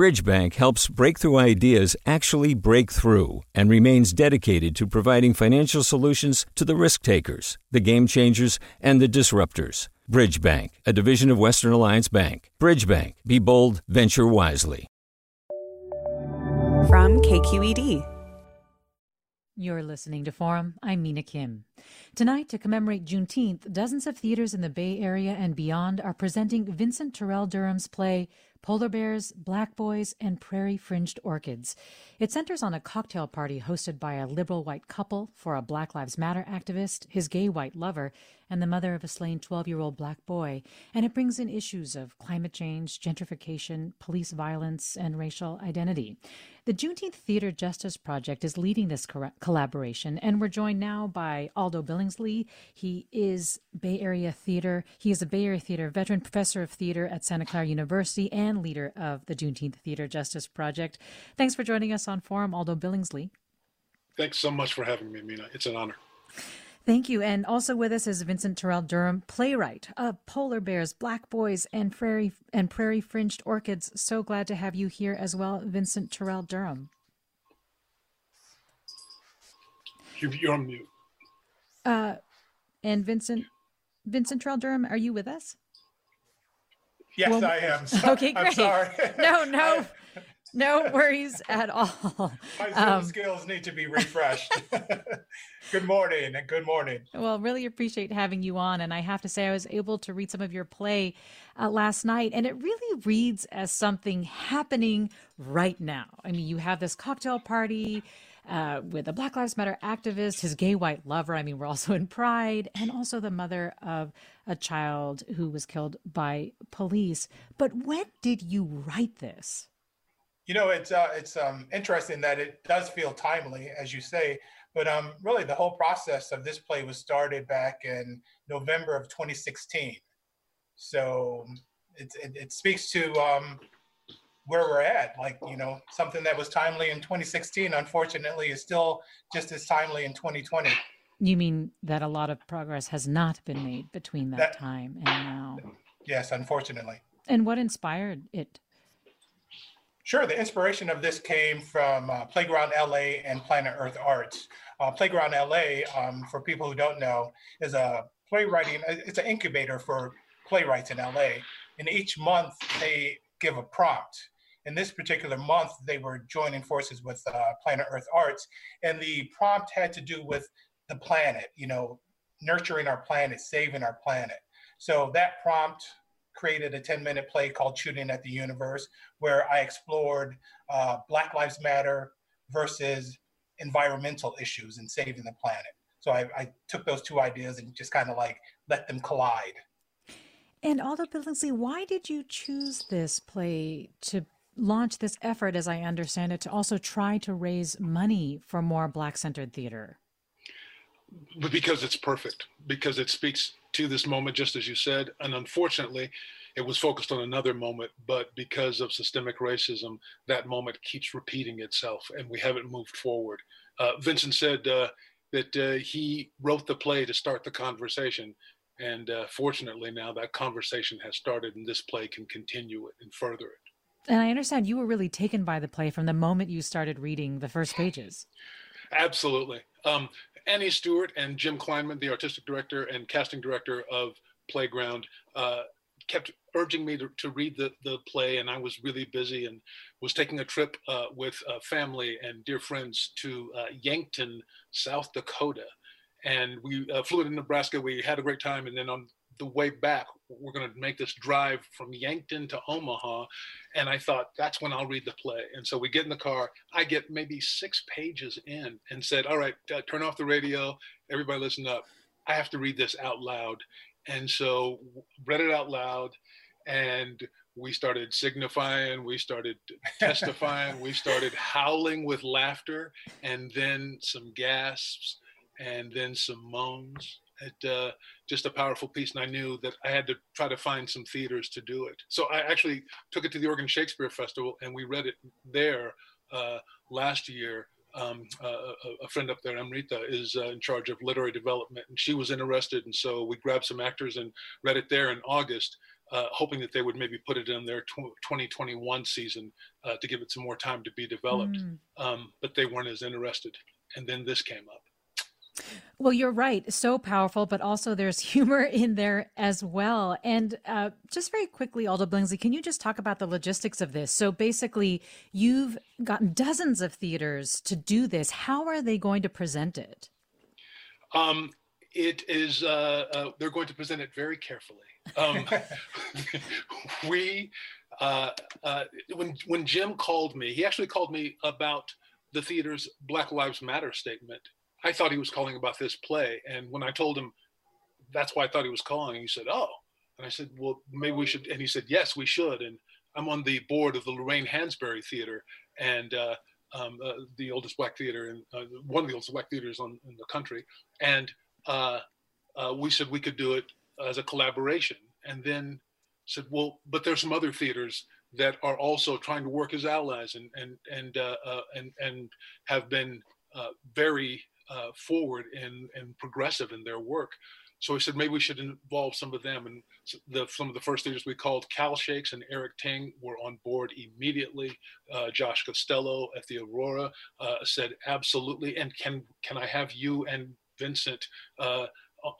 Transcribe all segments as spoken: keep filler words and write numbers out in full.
Bridgebank helps breakthrough ideas actually break through and remains dedicated to providing financial solutions to the risk takers, the game changers, and the disruptors. Bridgebank, a division of Western Alliance Bank. Bridgebank, be bold, venture wisely. From K Q E D. You're listening to Forum. I'm Mina Kim. Tonight, to commemorate Juneteenth, dozens of theaters in the Bay Area and beyond are presenting Vincent Terrell Durham's play, Polar Bears, Black Boys, and Prairie-Fringed Orchids. It centers on a cocktail party hosted by a liberal white couple for a Black Lives Matter activist, his gay white lover, and the mother of a slain twelve-year-old black boy. And it brings in issues of climate change, gentrification, police violence, and racial identity. The Juneteenth Theater Justice Project is leading this co- collaboration, and we're joined now by Aldo Billingsley. He is Bay Area theater. He is a Bay Area theater veteran, professor of theater at Santa Clara University, and leader of the Juneteenth Theater Justice Project. Thanks for joining us on Forum, Aldo Billingsley. Thanks so much for having me, Mina. It's an honor. Thank you. And also with us is Vincent Terrell Durham, playwright of Polar Bears, Black Boys, and Prairie and Prairie-Fringed Orchids. So glad to have you here as well, Vincent Terrell Durham. You're on mute. Uh, and Vincent, Vincent Terrell Durham, are you with us? Yes, well, I am. So, okay, great. I'm sorry. No, no. I, No worries at all. My Zoom um, skills need to be refreshed. Good morning and good morning. Well, really appreciate having you on. And I have to say, I was able to read some of your play uh, last night, and it really reads as something happening right now. I mean, you have this cocktail party uh, with a Black Lives Matter activist, his gay white lover. I mean, we're also in Pride, and also the mother of a child who was killed by police. But when did you write this? You know, it's uh, it's um, interesting that it does feel timely, as you say, but um, really the whole process of this play was started back in November of twenty sixteen. So it, it, it speaks to um, where we're at. Like, you know, something that was timely in twenty sixteen, unfortunately, is still just as timely in twenty twenty. You mean that a lot of progress has not been made between that, that time and now? Yes, unfortunately. And what inspired it? Sure. The inspiration of this came from uh, Playground L A and Planet Earth Arts. Uh, Playground L A, um, for people who don't know, is a playwriting, it's an incubator for playwrights in L A. And each month they give a prompt. In this particular month, they were joining forces with uh, Planet Earth Arts. And the prompt had to do with the planet, you know, nurturing our planet, saving our planet. So that prompt created a ten minute play called Shooting at the Universe, where I explored uh, Black Lives Matter versus environmental issues and saving the planet. So I, I took those two ideas and just kind of like let them collide. And Aldo Billingsley, why did you choose this play to launch this effort, as I understand it, to also try to raise money for more Black-centered theater? Because it's perfect, because it speaks to this moment, just as you said, and unfortunately, it was focused on another moment, but because of systemic racism, that moment keeps repeating itself, and we haven't moved forward. Uh, Vincent said uh, that uh, he wrote the play to start the conversation, and uh, fortunately now that conversation has started, and this play can continue it and further it. And I understand you were really taken by the play from the moment you started reading the first pages. Absolutely. Um, Annie Stewart and Jim Kleinman, the artistic director and casting director of Playground, uh, kept urging me to, to read the, the play, and I was really busy and was taking a trip uh, with uh, family and dear friends to uh, Yankton, South Dakota. And we uh, flew into Nebraska. We had a great time, and then on the way back, we're going to make this drive from Yankton to Omaha. And I thought, that's when I'll read the play. And so we get in the car. I get maybe six pages in and said, all right, uh, turn off the radio. Everybody listen up. I have to read this out loud. And so read it out loud. And we started signifying. We started testifying. We started howling with laughter. And then some gasps. And then some moans. It, uh, just a powerful piece, and I knew that I had to try to find some theaters to do it. So I actually took it to the Oregon Shakespeare Festival, and we read it there uh, last year. Um, uh, a friend up there, Amrita, is uh, in charge of literary development, and she was interested, and so we grabbed some actors and read it there in August. uh, hoping that they would maybe put it in their twenty twenty-one season uh, to give it some more time to be developed. Mm. Um, but they weren't as interested. And then this came up. Well, you're right. So powerful, but also there's humor in there as well. And uh, just very quickly, Aldo Billingsley, can you just talk about the logistics of this? So basically, you've gotten dozens of theaters to do this. How are they going to present it? Um, it is, uh, uh, they're going to present it very carefully. Um, we, uh, uh, when, when Jim called me, he actually called me about the theater's Black Lives Matter statement. I thought he was calling about this play. And when I told him, that's why I thought he was calling, he said, oh. And I said, well, maybe we should. And he said, yes, we should. And I'm on the board of the Lorraine Hansberry Theater and uh, um, uh, the oldest Black theater, and uh, one of the oldest Black theaters on, in the country. And uh, uh, we said we could do it as a collaboration. And then said, well, but there's some other theaters that are also trying to work as allies and, and, and, uh, uh, and, and have been uh, very, Uh, forward and, and progressive in their work. So we said, maybe we should involve some of them. And the, some of the first theaters we called, Cal Shakes and Eric Tang, were on board immediately. Uh, Josh Costello at the Aurora uh, said, absolutely. And can can I have you and Vincent uh,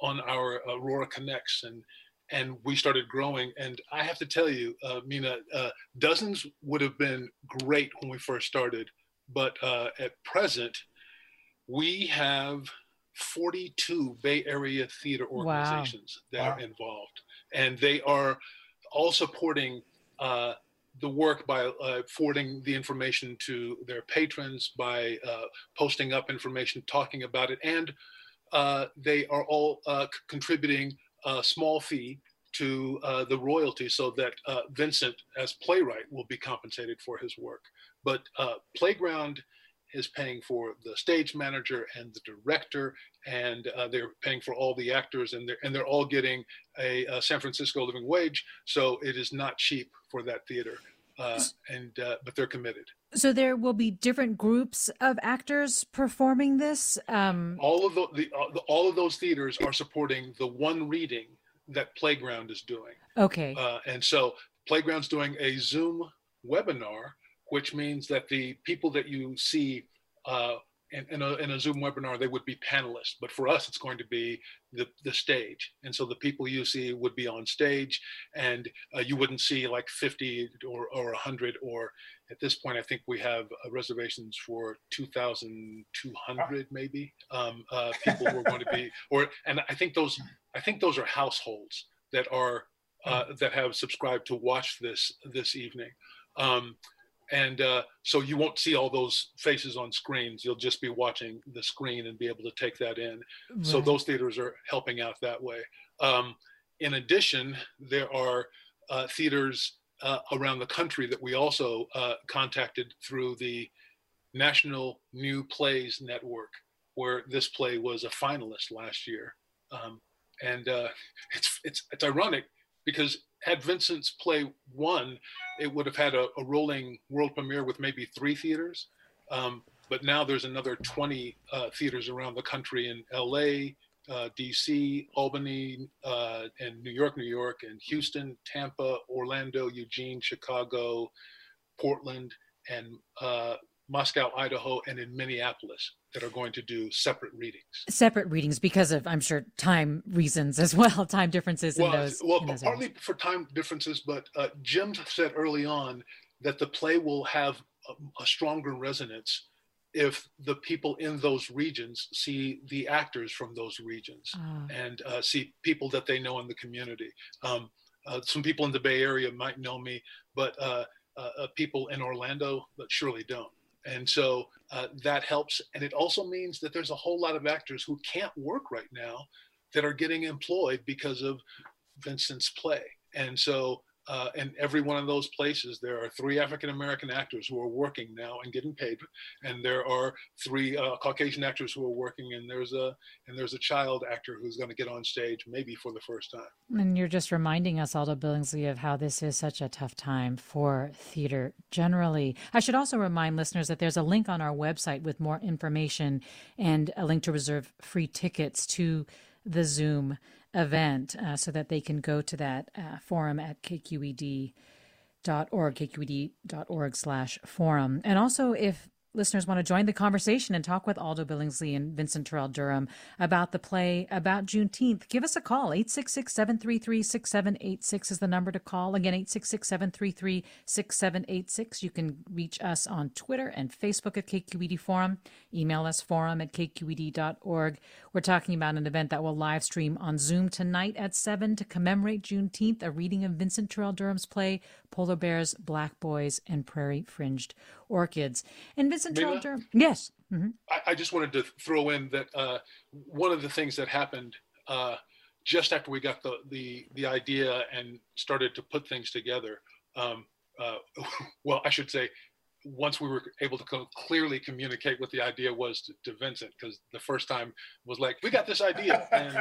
on our Aurora Connects? And and we started growing. And I have to tell you, uh, Mina, uh, dozens would have been great when we first started. But uh, at present, we have forty-two Bay Area theater organizations wow. that wow. are involved. And they are all supporting uh, the work by uh, forwarding the information to their patrons, by uh, posting up information, talking about it. And uh, they are all uh, c- contributing a small fee to uh, the royalty so that uh, Vincent, as playwright, will be compensated for his work. But uh, Playground is paying for the stage manager and the director, and uh, they're paying for all the actors, and they're, and they're all getting a, a San Francisco living wage. So it is not cheap for that theater, uh, and uh, but they're committed. So there will be different groups of actors performing this? Um... All of the, the, uh, the all of those theaters are supporting the one reading that Playground is doing. Okay. Uh, and so Playground's doing a Zoom webinar, which means that the people that you see uh, in, in, a, in a Zoom webinar, they would be panelists. But for us, it's going to be the, the stage. And so the people you see would be on stage, and uh, you wouldn't see like fifty or, or one hundred, or at this point, I think we have uh, reservations for two thousand two hundred maybe um, uh, people who are going to be, or, and I think those, I think those are households that are, uh, that have subscribed to watch this, this evening. Um, And uh, so you won't see all those faces on screens. You'll just be watching the screen and be able to take that in. Right. So those theaters are helping out that way. Um, in addition, there are uh, theaters uh, around the country that we also uh, contacted through the National New Plays Network, where this play was a finalist last year. Um, and uh, it's, it's, it's ironic because had Vincent's play won, it would have had a, a rolling world premiere with maybe three theaters. Um, but now there's another twenty uh, theaters around the country, in L A, uh, D C, Albany, uh, and New York, New York, and Houston, Tampa, Orlando, Eugene, Chicago, Portland, and uh, Moscow, Idaho, and in Minneapolis, that are going to do separate readings. Separate readings because of, I'm sure, time reasons as well, time differences in well, those. Well, in those partly areas. For time differences, but uh, Jim said early on that the play will have a, a stronger resonance if the people in those regions see the actors from those regions oh. and uh, see people that they know in the community. Um, uh, some people in the Bay Area might know me, but uh, uh, people in Orlando but surely don't. And so uh, that helps. And it also means that there's a whole lot of actors who can't work right now that are getting employed because of Vincent's play. And so uh, in every one of those places, there are three African-American actors who are working now and getting paid. And there are three uh, Caucasian actors who are working, and there's a and there's a child actor who's going to get on stage maybe for the first time. And you're just reminding us, Aldo Billingsley, of how this is such a tough time for theater generally. I should also remind listeners that there's a link on our website with more information and a link to reserve free tickets to the Zoom event uh, so that they can go to that uh, forum at K Q E D dot org, K Q E D dot org slash forum. And also, if listeners want to join the conversation and talk with Aldo Billingsley and Vincent Terrell Durham about the play, about Juneteenth, give us a call. eight six six, seven three three, six seven eight six is the number to call. Again, eight six six, seven three three, six seven eight six. You can reach us on Twitter and Facebook at K Q E D Forum. Email us forum at K Q E D dot org. We're talking about an event that will live stream on Zoom tonight at seven to commemorate Juneteenth, a reading of Vincent Terrell Durham's play, Polar Bears, Black Boys, and Prairie-Fringed Orchids. And Vincent Terrell Durham. Yes. Mm-hmm. I, I just wanted to throw in that uh, one of the things that happened uh, just after we got the, the, the idea and started to put things together, um, uh, well, I should say, once we were able to co- clearly communicate what the idea was to, to Vincent, because the first time was like, we got this idea. And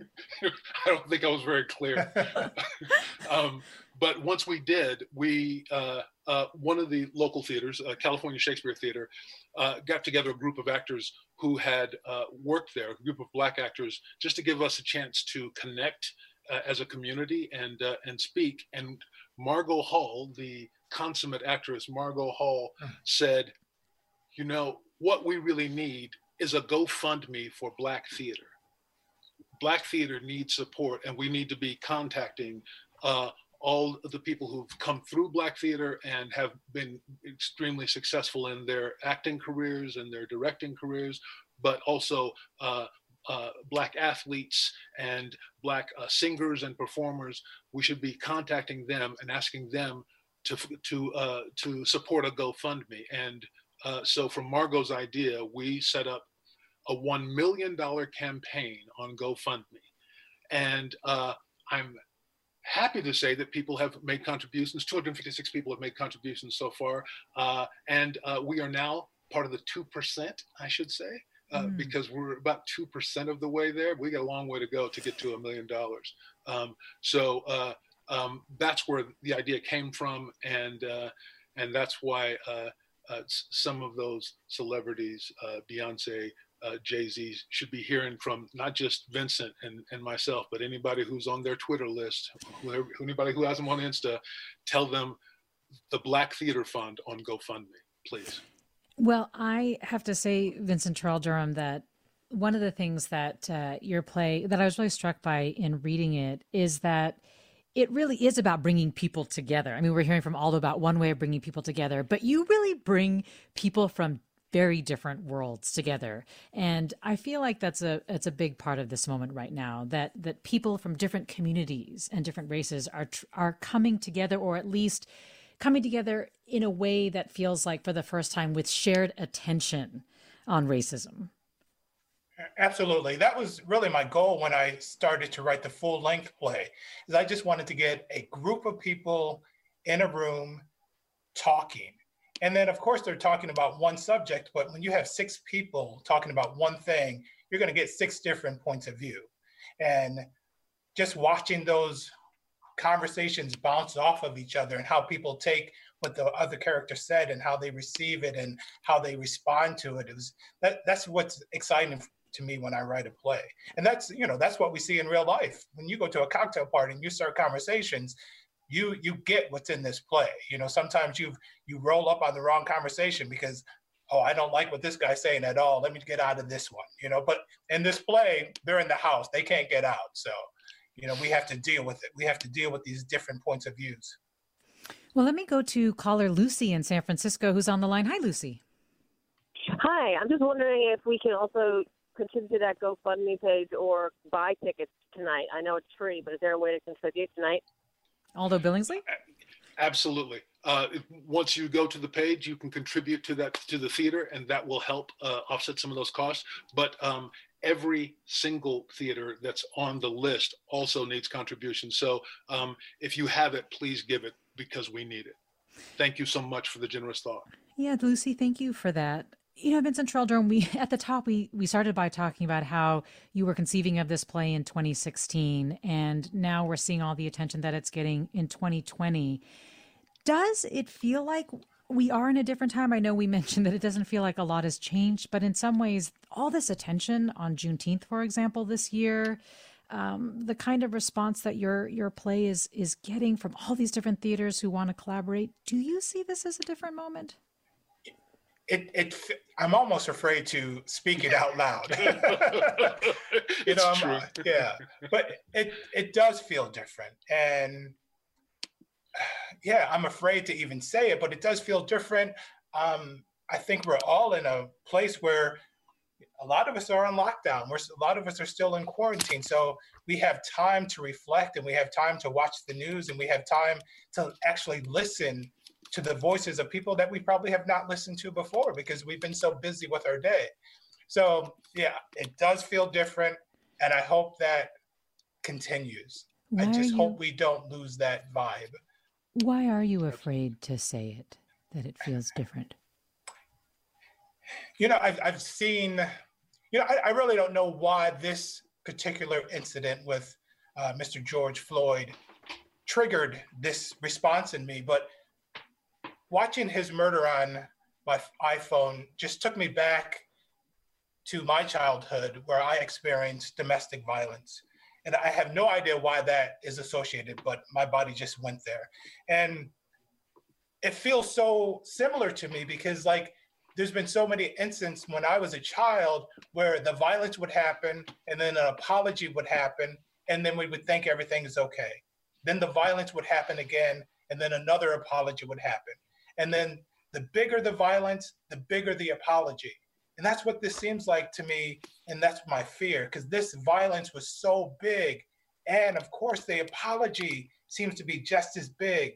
I don't think I was very clear. um, But once we did, we uh, uh, one of the local theaters, uh, California Shakespeare Theater, uh, got together a group of actors who had uh, worked there, a group of Black actors, just to give us a chance to connect uh, as a community and uh, and speak. And Margo Hall, the consummate actress, Margo Hall mm-hmm. said, you know, what we really need is a GoFundMe for Black theater. Black theater needs support, and we need to be contacting uh, all of the people who've come through Black theater and have been extremely successful in their acting careers and their directing careers, but also uh, uh, Black athletes and Black uh, singers and performers. We should be contacting them and asking them to to uh, to support a GoFundMe. And uh, so from Margo's idea, we set up a one million dollars campaign on GoFundMe. And uh, I'm happy to say that people have made contributions. two hundred fifty-six people have made contributions so far. Uh, and uh, we are now part of the two percent, I should say, uh, mm. because we're about two percent of the way there. We got a long way to go to get to a million dollars. Um, so uh, um, that's where the idea came from. And uh, and that's why uh, uh, some of those celebrities, uh, Beyonce, Uh, Jay-Z, should be hearing from not just Vincent and, and myself, but anybody who's on their Twitter list, whoever, anybody who has them on Insta, tell them the Black Theater Fund on GoFundMe, please. Well, I have to say, Vincent Terrell Durham, that one of the things that uh, your play, that I was really struck by in reading it, is that it really is about bringing people together. I mean, we're hearing from Aldo about one way of bringing people together, but you really bring people from very different worlds together. And I feel like that's a it's a big part of this moment right now, that that people from different communities and different races are are coming together, or at least coming together in a way that feels like for the first time with shared attention on racism. Absolutely. That was really my goal when I started to write the full length play, is I just wanted to get a group of people in a room talking. And then, of course, they're talking about one subject, but when you have six people talking about one thing, you're going to get six different points of view. And just watching those conversations bounce off of each other, and how people take what the other character said and how they receive it and how they respond to it, it was that that's what's exciting to me when I write a play. And that's, you know, that's what we see in real life. When you go to a cocktail party and you start conversations, You you get what's in this play. You know, sometimes you you roll up on the wrong conversation because, oh, I don't like what this guy's saying at all. Let me get out of this one, you know. But in this play, they're in the house. They can't get out. So, you know, we have to deal with it. We have to deal with these different points of views. Well, let me go to caller Lucy in San Francisco, who's on the line. Hi, Lucy. Hi. I'm just wondering if we can also contribute to that GoFundMe page or buy tickets tonight. I know it's free, but is there a way to contribute tonight? Aldo Billingsley? Absolutely. Uh, once you go to the page, you can contribute to that, to the theater, and that will help uh, offset some of those costs. But um, every single theater that's on the list also needs contributions. So um, if you have it, please give it, because we need it. Thank you so much for the generous thought. Yeah, Lucy, thank you for that. You know, Vincent Terrell Durham, we, at the top, we, we started by talking about how you were conceiving of this play in twenty sixteen, and now we're seeing all the attention that it's getting in twenty twenty. Does it feel like we are in a different time? I know we mentioned that it doesn't feel like a lot has changed, but in some ways, all this attention on Juneteenth, for example, this year, um, the kind of response that your your play is is getting from all these different theaters who want to collaborate. Do you see this as a different moment? It, it, I'm almost afraid to speak it out loud. you know, it's true. Yeah, but it, it does feel different. And yeah, I'm afraid to even say it, but it does feel different. Um, I think we're all in a place where a lot of us are on lockdown. We're, a lot of us are still in quarantine. So we have time to reflect, and we have time to watch the news, and we have time to actually listen to the voices of people that we probably have not listened to before because we've been so busy with our day. So yeah, it does feel different, and I hope that continues. Why I just you, hope we don't lose that vibe. Why are you afraid to say it, that it feels different? You know, I've, I've seen, you know, I, I really don't know why this particular incident with uh, Mister George Floyd triggered this response in me, but watching his murder on my iPhone just took me back to my childhood where I experienced domestic violence. And I have no idea why that is associated, but my body just went there. And it feels so similar to me because, like, there's been so many instances when I was a child where the violence would happen and then an apology would happen, and then we would think everything is okay. Then the violence would happen again, and then another apology would happen. And then the bigger the violence, the bigger the apology. And that's what this seems like to me. And that's my fear, because this violence was so big. And of course, the apology seems to be just as big.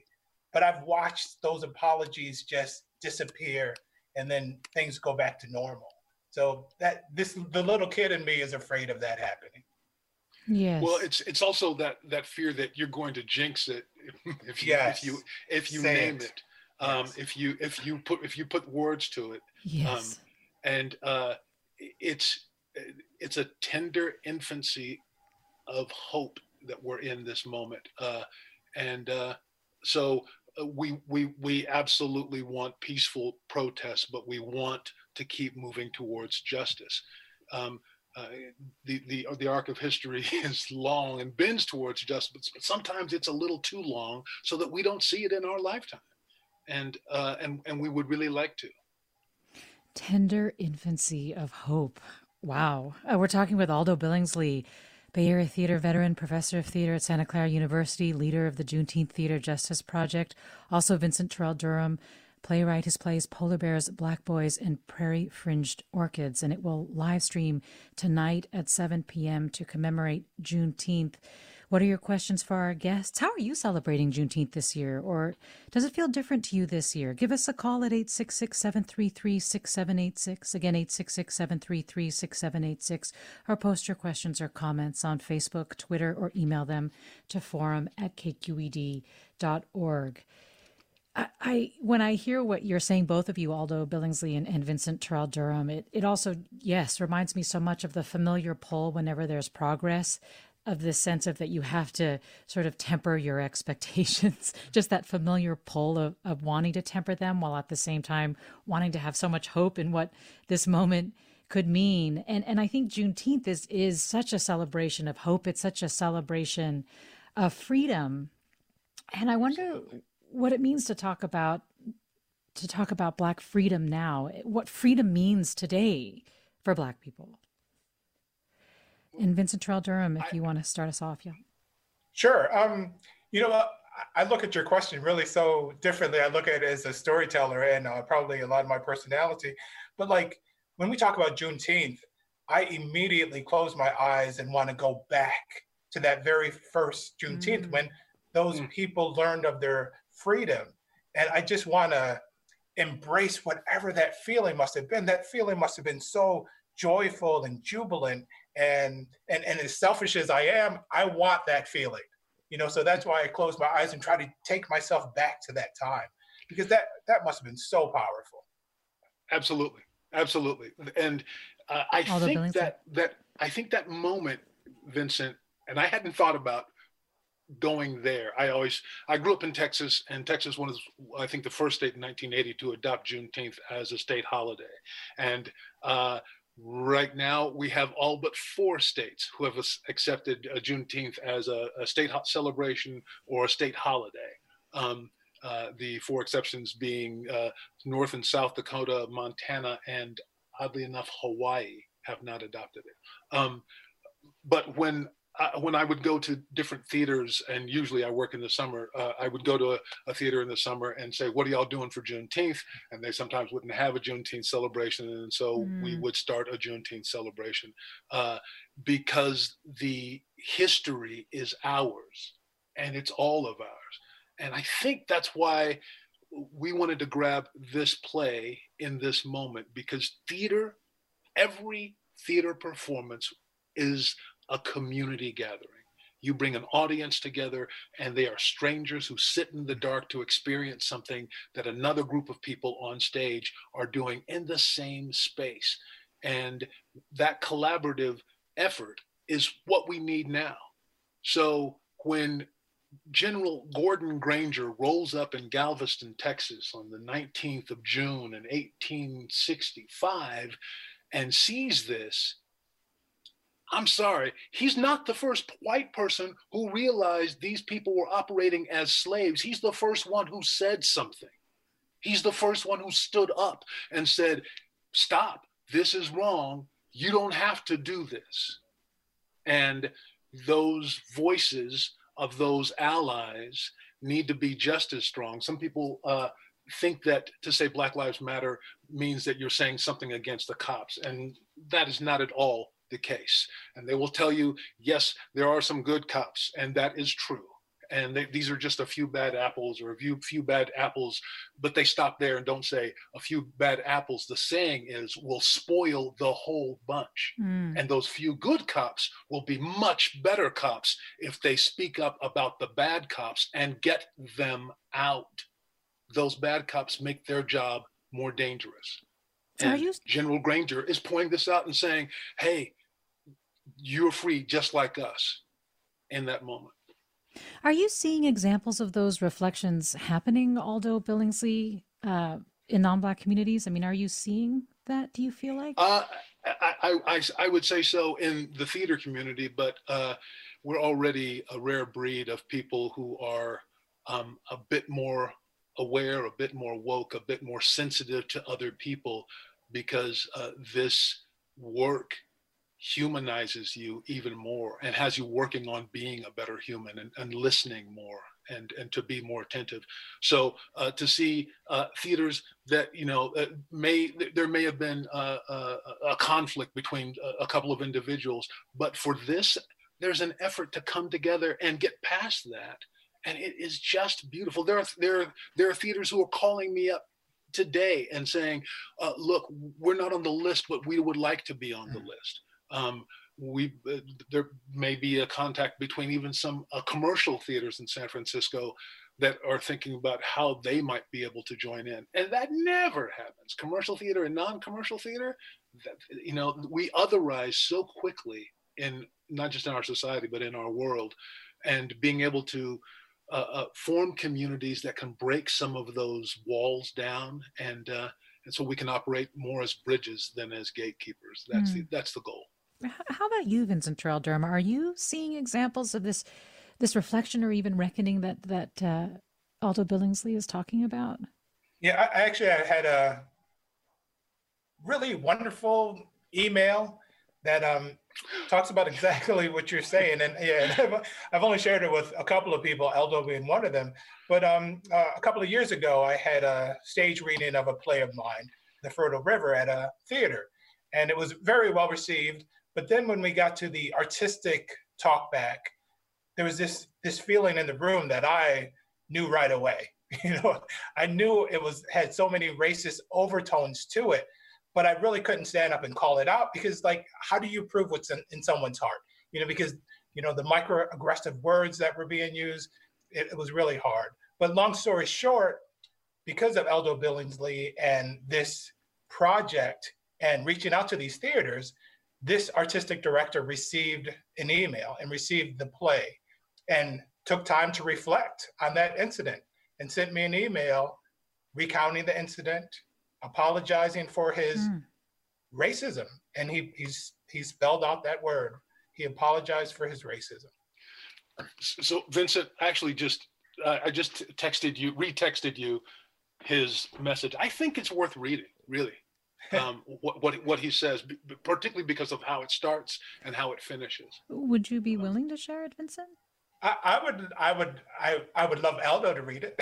But I've watched those apologies just disappear, and then things go back to normal. So that this the little kid in me is afraid of that happening. Yes. Well, it's it's also that that fear that you're going to jinx it if you yes. if you if you Say name it. it. Um, yes. If you if you put if you put words to it, yes. um, and uh, it's it's a tender infancy of hope that we're in this moment, uh, and uh, so we we we absolutely want peaceful protests, but we want to keep moving towards justice. Um, uh, the the the arc of history is long and bends towards justice, but sometimes it's a little too long, so that we don't see it in our lifetime. And, uh, and and we would really like to. Tender infancy of hope. Wow. Uh, we're talking with Aldo Billingsley, Bay Area theater veteran, professor of theater at Santa Clara University, leader of the Juneteenth Theater Justice Project. Also Vincent Terrell Durham, playwright. His plays Polar Bears, Black Boys, and Prairie-Fringed Orchids. And it will live stream tonight at seven p.m. to commemorate Juneteenth. What are your questions for our guests? How are you celebrating Juneteenth this year? Or does it feel different to you this year? Give us a call at eight six six, seven three three, six seven eight six. Again, eight six six, seven three three, six seven eight six. Or post your questions or comments on Facebook, Twitter, or email them to forum at k q e d dot org. I, I when I hear what you're saying, both of you, Aldo Billingsley and, and Vincent Terrell Durham, it, it also, yes, reminds me so much of the familiar pull whenever there's progress, of this sense of that you have to sort of temper your expectations, just that familiar pull of, of wanting to temper them while at the same time wanting to have so much hope in what this moment could mean. And and I think Juneteenth is, is such a celebration of hope. It's such a celebration of freedom. And I wonder Absolutely. what it means to talk about, to talk about Black freedom now, what freedom means today for Black people. And Vincent Terrell Durham, if I, you want to start us off, yeah. Sure. Um, you know, I look at your question really so differently. I look at it as a storyteller and uh, probably a lot of my personality. But like when we talk about Juneteenth, I immediately close my eyes and want to go back to that very first Juneteenth mm. when those mm. people learned of their freedom. And I just want to embrace whatever that feeling must have been. That feeling must have been so joyful and jubilant. And, and and as selfish as I am, I want that feeling, you know, so that's why I close my eyes and try to take myself back to that time, because that, that must have been so powerful. Absolutely. Absolutely. And uh, I Aldo think Billingsley. that that I think that moment, Vincent, and I hadn't thought about going there. I always I grew up in Texas, and Texas was, I think, the first state in nineteen eighty to adopt Juneteenth as a state holiday. And uh, Right now, we have all but four states who have accepted uh, Juneteenth as a, a state ho- celebration or a state holiday. Um, uh, the four exceptions being uh, North and South Dakota, Montana, and oddly enough, Hawaii have not adopted it. Um, but when I, when I would go to different theaters, and usually I work in the summer, uh, I would go to a, a theater in the summer and say, what are y'all doing for Juneteenth? And they sometimes wouldn't have a Juneteenth celebration. And so mm. we would start a Juneteenth celebration uh, because the history is ours and it's all of ours. And I think that's why we wanted to grab this play in this moment, because theater, every theater performance is a community gathering. You bring an audience together, and they are strangers who sit in the dark to experience something that another group of people on stage are doing in the same space. And that collaborative effort is what we need now. So when General Gordon Granger rolls up in Galveston, Texas on the nineteenth of June in eighteen sixty-five and sees this, I'm sorry, he's not the first white person who realized these people were operating as slaves. He's the first one who said something. He's the first one who stood up and said, stop, this is wrong. You don't have to do this. And those voices of those allies need to be just as strong. Some people uh, think that to say Black Lives Matter means that you're saying something against the cops, and that is not at all the case. And they will tell you, yes, there are some good cops, and that is true. And they, these are just a few bad apples or a few, few bad apples, but they stop there and don't say a few bad apples. The saying is, will spoil the whole bunch. Mm. And those few good cops will be much better cops if they speak up about the bad cops and get them out. Those bad cops make their job more dangerous. And are you... General Granger is pointing this out and saying, hey, you're free just like us in that moment. Are you seeing examples of those reflections happening, Aldo Billingsley, uh, in non-Black communities? I mean, are you seeing that, do you feel like? Uh, I, I, I would say so in the theater community, but uh, we're already a rare breed of people who are um, a bit more aware, a bit more woke, a bit more sensitive to other people, because uh, this work humanizes you even more and has you working on being a better human and, and listening more and, and to be more attentive. So uh, to see uh, theaters that, you know, uh, may there may have been uh, uh, a conflict between a couple of individuals, but for this, there's an effort to come together and get past that. And it is just beautiful. There are, there are, there are theaters who are calling me up today and saying, uh, look, we're not on the list, but we would like to be on mm. the list. Um, we uh, there may be a contact between even some uh, commercial theaters in San Francisco that are thinking about how they might be able to join in, and that never happens. Commercial theater and non-commercial theater, that, you know, we otherize so quickly in not just in our society but in our world, and being able to uh, uh, form communities that can break some of those walls down and uh, and so we can operate more as bridges than as gatekeepers. That's mm. the, that's the goal. How about you, Vincent Terrell Durham? Are you seeing examples of this this reflection or even reckoning that that uh, Aldo Billingsley is talking about? Yeah, I, I actually I had a really wonderful email that um, talks about exactly what you're saying. And yeah, and I've, I've only shared it with a couple of people, Aldo being one of them. But um, uh, a couple of years ago, I had a stage reading of a play of mine, The Fertile River, at a theater. And it was very well received. But then when we got to the artistic talk back, there was this this feeling in the room that I knew right away. You know, I knew it was had so many racist overtones to it, but I really couldn't stand up and call it out because, like, how do you prove what's in, in someone's heart? You know, because, you know, the microaggressive words that were being used, it, it was really hard. But long story short, because of Aldo Billingsley and this project and reaching out to these theaters, this artistic director received an email and received the play and took time to reflect on that incident and sent me an email recounting the incident, apologizing for his mm. racism. And he he's, he spelled out that word. He apologized for his racism. So Vincent, actually just, uh, I just texted you, retexted you his message. I think it's worth reading, really, um, what, what what he says, particularly because of how it starts and how it finishes. Would you be willing to share it, Vincent? I, I would, I would, I, I would love Aldo to read it.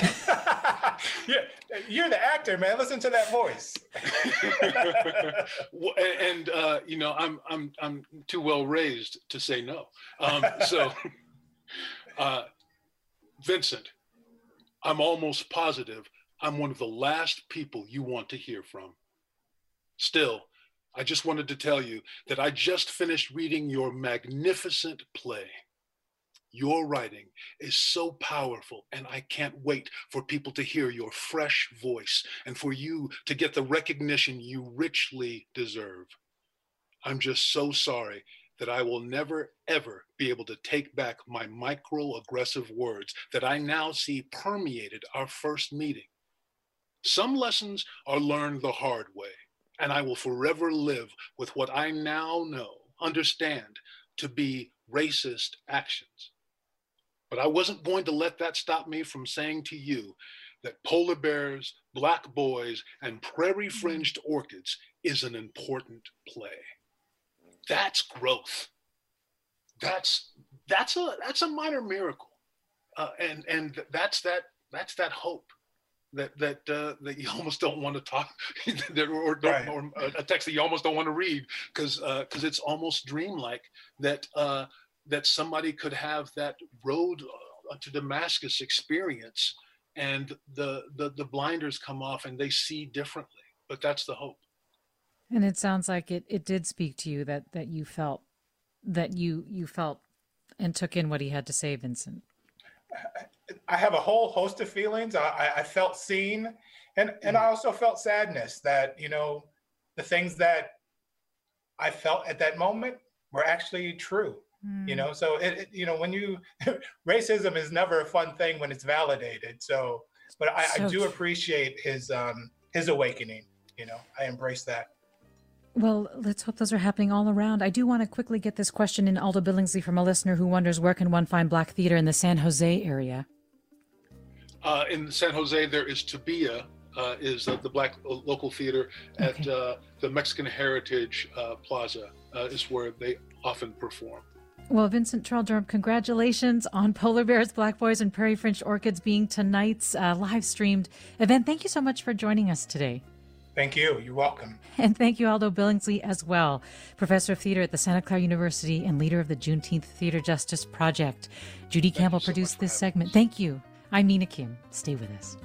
you're, you're the actor, man. Listen to that voice. And uh, you know, I'm, I'm, I'm too well raised to say no. Um, so, uh, Vincent, I'm almost positive I'm one of the last people you want to hear from. Still, I just wanted to tell you that I just finished reading your magnificent play. Your writing is so powerful, and I can't wait for people to hear your fresh voice and for you to get the recognition you richly deserve. I'm just so sorry that I will never, ever be able to take back my microaggressive words that I now see permeated our first meeting. Some lessons are learned the hard way, and I will forever live with what I now know, understand to be racist actions. But I wasn't going to let that stop me from saying to you that polar bears, black boys, and prairie-fringed orchids is an important play. That's growth. That's that's a that's a minor miracle, uh, and and that's that that's that hope that that uh, that you almost don't want to talk, that, or, right. or a text that you almost don't want to read because because uh, it's almost dreamlike that uh, that somebody could have that road to Damascus experience, and the, the the blinders come off and they see differently. But that's the hope. And it sounds like it it did speak to you, that that you felt that you you felt and took in what he had to say, Vincent. I have a whole host of feelings. I, I felt seen, and, and I also felt sadness that, you know, the things that I felt at that moment were actually true, mm. you know? So, it, it, you know, when you, racism is never a fun thing when it's validated. So, but I, so I do appreciate his, um, his awakening, you know, I embrace that. Well, let's hope those are happening all around. I do want to quickly get this question in, Aldo Billingsley, from a listener who wonders, where can one find Black theater in the San Jose area? Uh, in San Jose, there is Tobia, uh, is uh, the Black local theater at okay. uh, the Mexican Heritage uh, Plaza uh, is where they often perform. Well, Vincent Terrell Durham, congratulations on Polar Bears, Black Boys, and Prairie-Fringed Orchids being tonight's uh, live-streamed event. Thank you so much for joining us today. Thank you. You're welcome. And thank you, Aldo Billingsley, as well, professor of theater at the Santa Clara University and leader of the Juneteenth Theater Justice Project. Judy Campbell produced this segment. Thank you. I'm Nina Kim. Stay with us.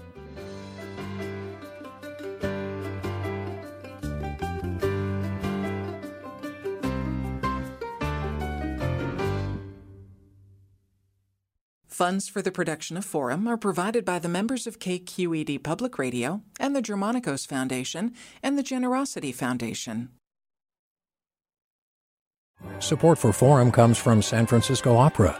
Funds for the production of Forum are provided by the members of K Q E D Public Radio and the Germanikos Foundation and the Generosity Foundation. Support for Forum comes from San Francisco Opera.